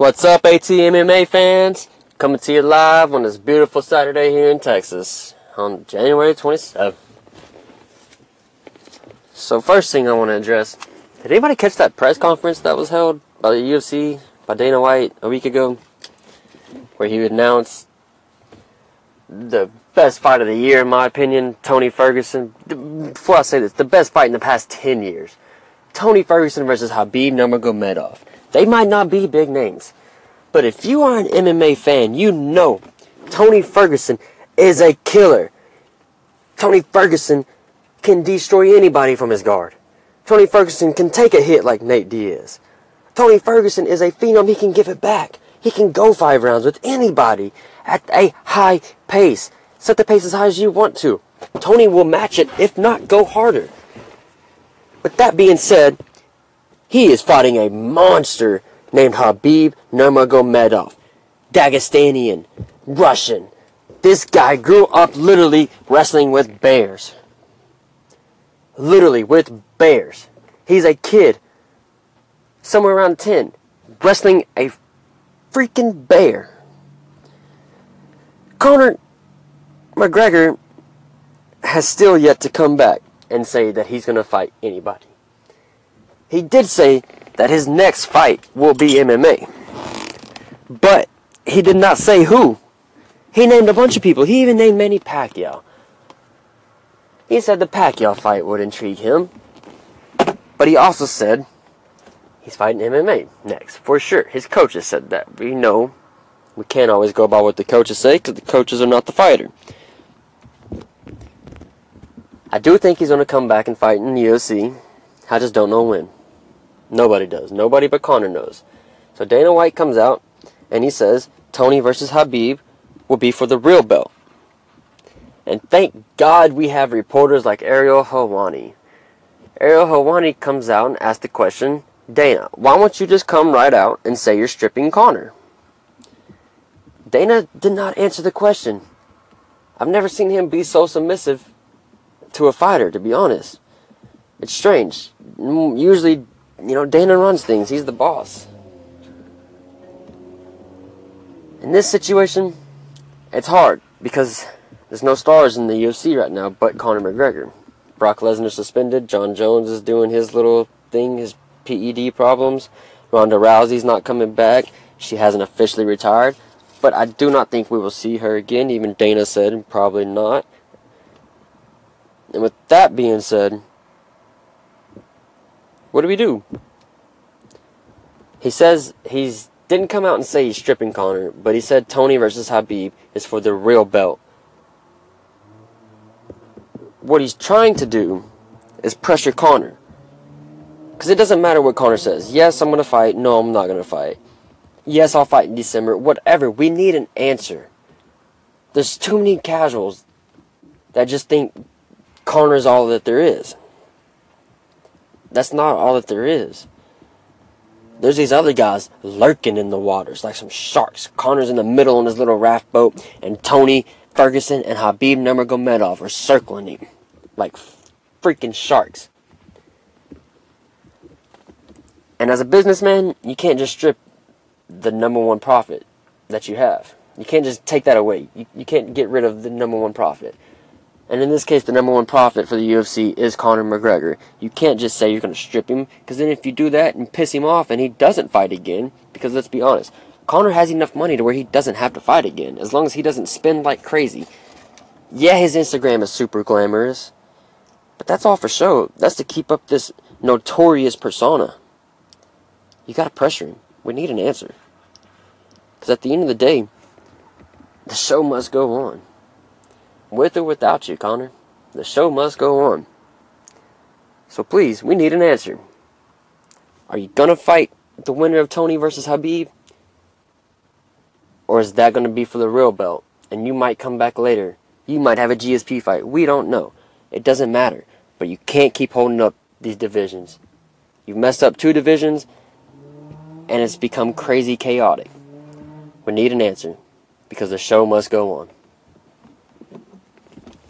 What's up, ATMMA fans? Coming to you live on this beautiful Saturday here in Texas on January 27th. So first thing I want to address, did anybody catch that press conference that was held by the UFC, by Dana White, a week ago? Where he announced the best fight of the year, in my opinion, Tony Ferguson. Before I say this, the best fight in the past 10 years. Tony Ferguson versus Khabib Nurmagomedov. They might not be big names, but if you are an MMA fan, you know Tony Ferguson is a killer. Tony Ferguson can destroy anybody from his guard. Tony Ferguson can take a hit like Nate Diaz. Tony Ferguson is a phenom. He can give it back. He can go 5 rounds with anybody at a high pace. Set the pace as high as you want to. Tony will match it, if not go harder. With that being said, he is fighting a monster named Khabib Nurmagomedov. Dagestanian. Russian. This guy grew up literally wrestling with bears. Literally with bears. He's a kid, somewhere around 10, wrestling a freaking bear. Conor McGregor has still yet to come back and say that he's going to fight anybody. He did say that his next fight will be MMA. But he did not say who. He named a bunch of people. He even named Manny Pacquiao. He said the Pacquiao fight would intrigue him. But he also said he's fighting MMA next, for sure. His coaches said that. We know we can't always go by what the coaches say because the coaches are not the fighter. I do think he's going to come back and fight in the UFC. I just don't know when. Nobody does. Nobody but Conor knows. So Dana White comes out and he says Tony versus Khabib will be for the real belt. And thank God we have reporters like Ariel Helwani. Ariel Helwani comes out and asks the question, Dana, why won't you just come right out and say you're stripping Conor? Dana did not answer the question. I've never seen him be so submissive to a fighter, to be honest. It's strange. Usually, Dana runs things. He's the boss. In this situation, it's hard because there's no stars in the UFC right now but Conor McGregor. Brock Lesnar suspended. Jon Jones is doing his little thing, his PED problems. Ronda Rousey's not coming back. She hasn't officially retired. But I do not think we will see her again. Even Dana said probably not. And with that being said, what do we do? He says he's didn't come out and say he's stripping Conor, but he said Tony versus Khabib is for the real belt. What he's trying to do is pressure Conor. Because it doesn't matter what Conor says. Yes, I'm going to fight. No, I'm not going to fight. Yes, I'll fight in December. Whatever. We need an answer. There's too many casuals that just think Conor's all that there is. That's not all that there is. There's these other guys lurking in the waters like some sharks. Conor's in the middle on his little raft boat, and Tony Ferguson and Khabib Nurmagomedov are circling him like freaking sharks. And as a businessman, you can't just strip the number one profit that you have. You can't just take that away. You can't get rid of the number one profit. And in this case, the number one profit for the UFC is Conor McGregor. You can't just say you're going to strip him, because then if you do that and piss him off and he doesn't fight again, because let's be honest, Conor has enough money to where he doesn't have to fight again, as long as he doesn't spend like crazy. Yeah, his Instagram is super glamorous, but that's all for show. That's to keep up this notorious persona. You got to pressure him. We need an answer. Because at the end of the day, the show must go on. With or without you, Conor, the show must go on. So please, we need an answer. Are you going to fight the winner of Tony versus Khabib? Or is that going to be for the real belt? And you might come back later. You might have a GSP fight. We don't know. It doesn't matter. But you can't keep holding up these divisions. You've messed up 2 divisions, and it's become crazy chaotic. We need an answer, because the show must go on.